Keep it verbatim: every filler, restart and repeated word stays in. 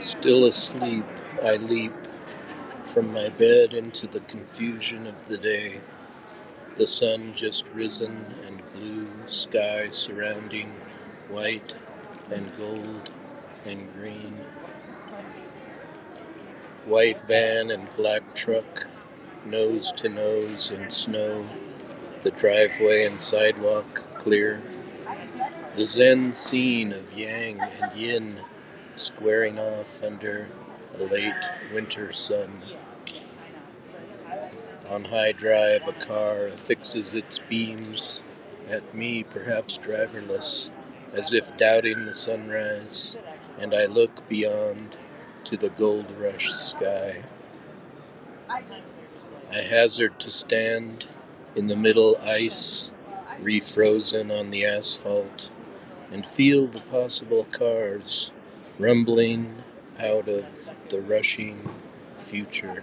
Still asleep, I leap from my bed into the confusion of the day. The sun just risen and blue sky surrounding white and gold and green. White van and black truck, nose to nose in snow. The driveway and sidewalk clear. The zen scene of yang and yin squaring off under a late winter sun. On high drive, a car affixes its beams at me, perhaps driverless, as if doubting the sunrise, and I look beyond to the gold rush sky. I hazard to stand in the middle ice, refrozen on the asphalt, and feel the possible cars rumbling out of the rushing future.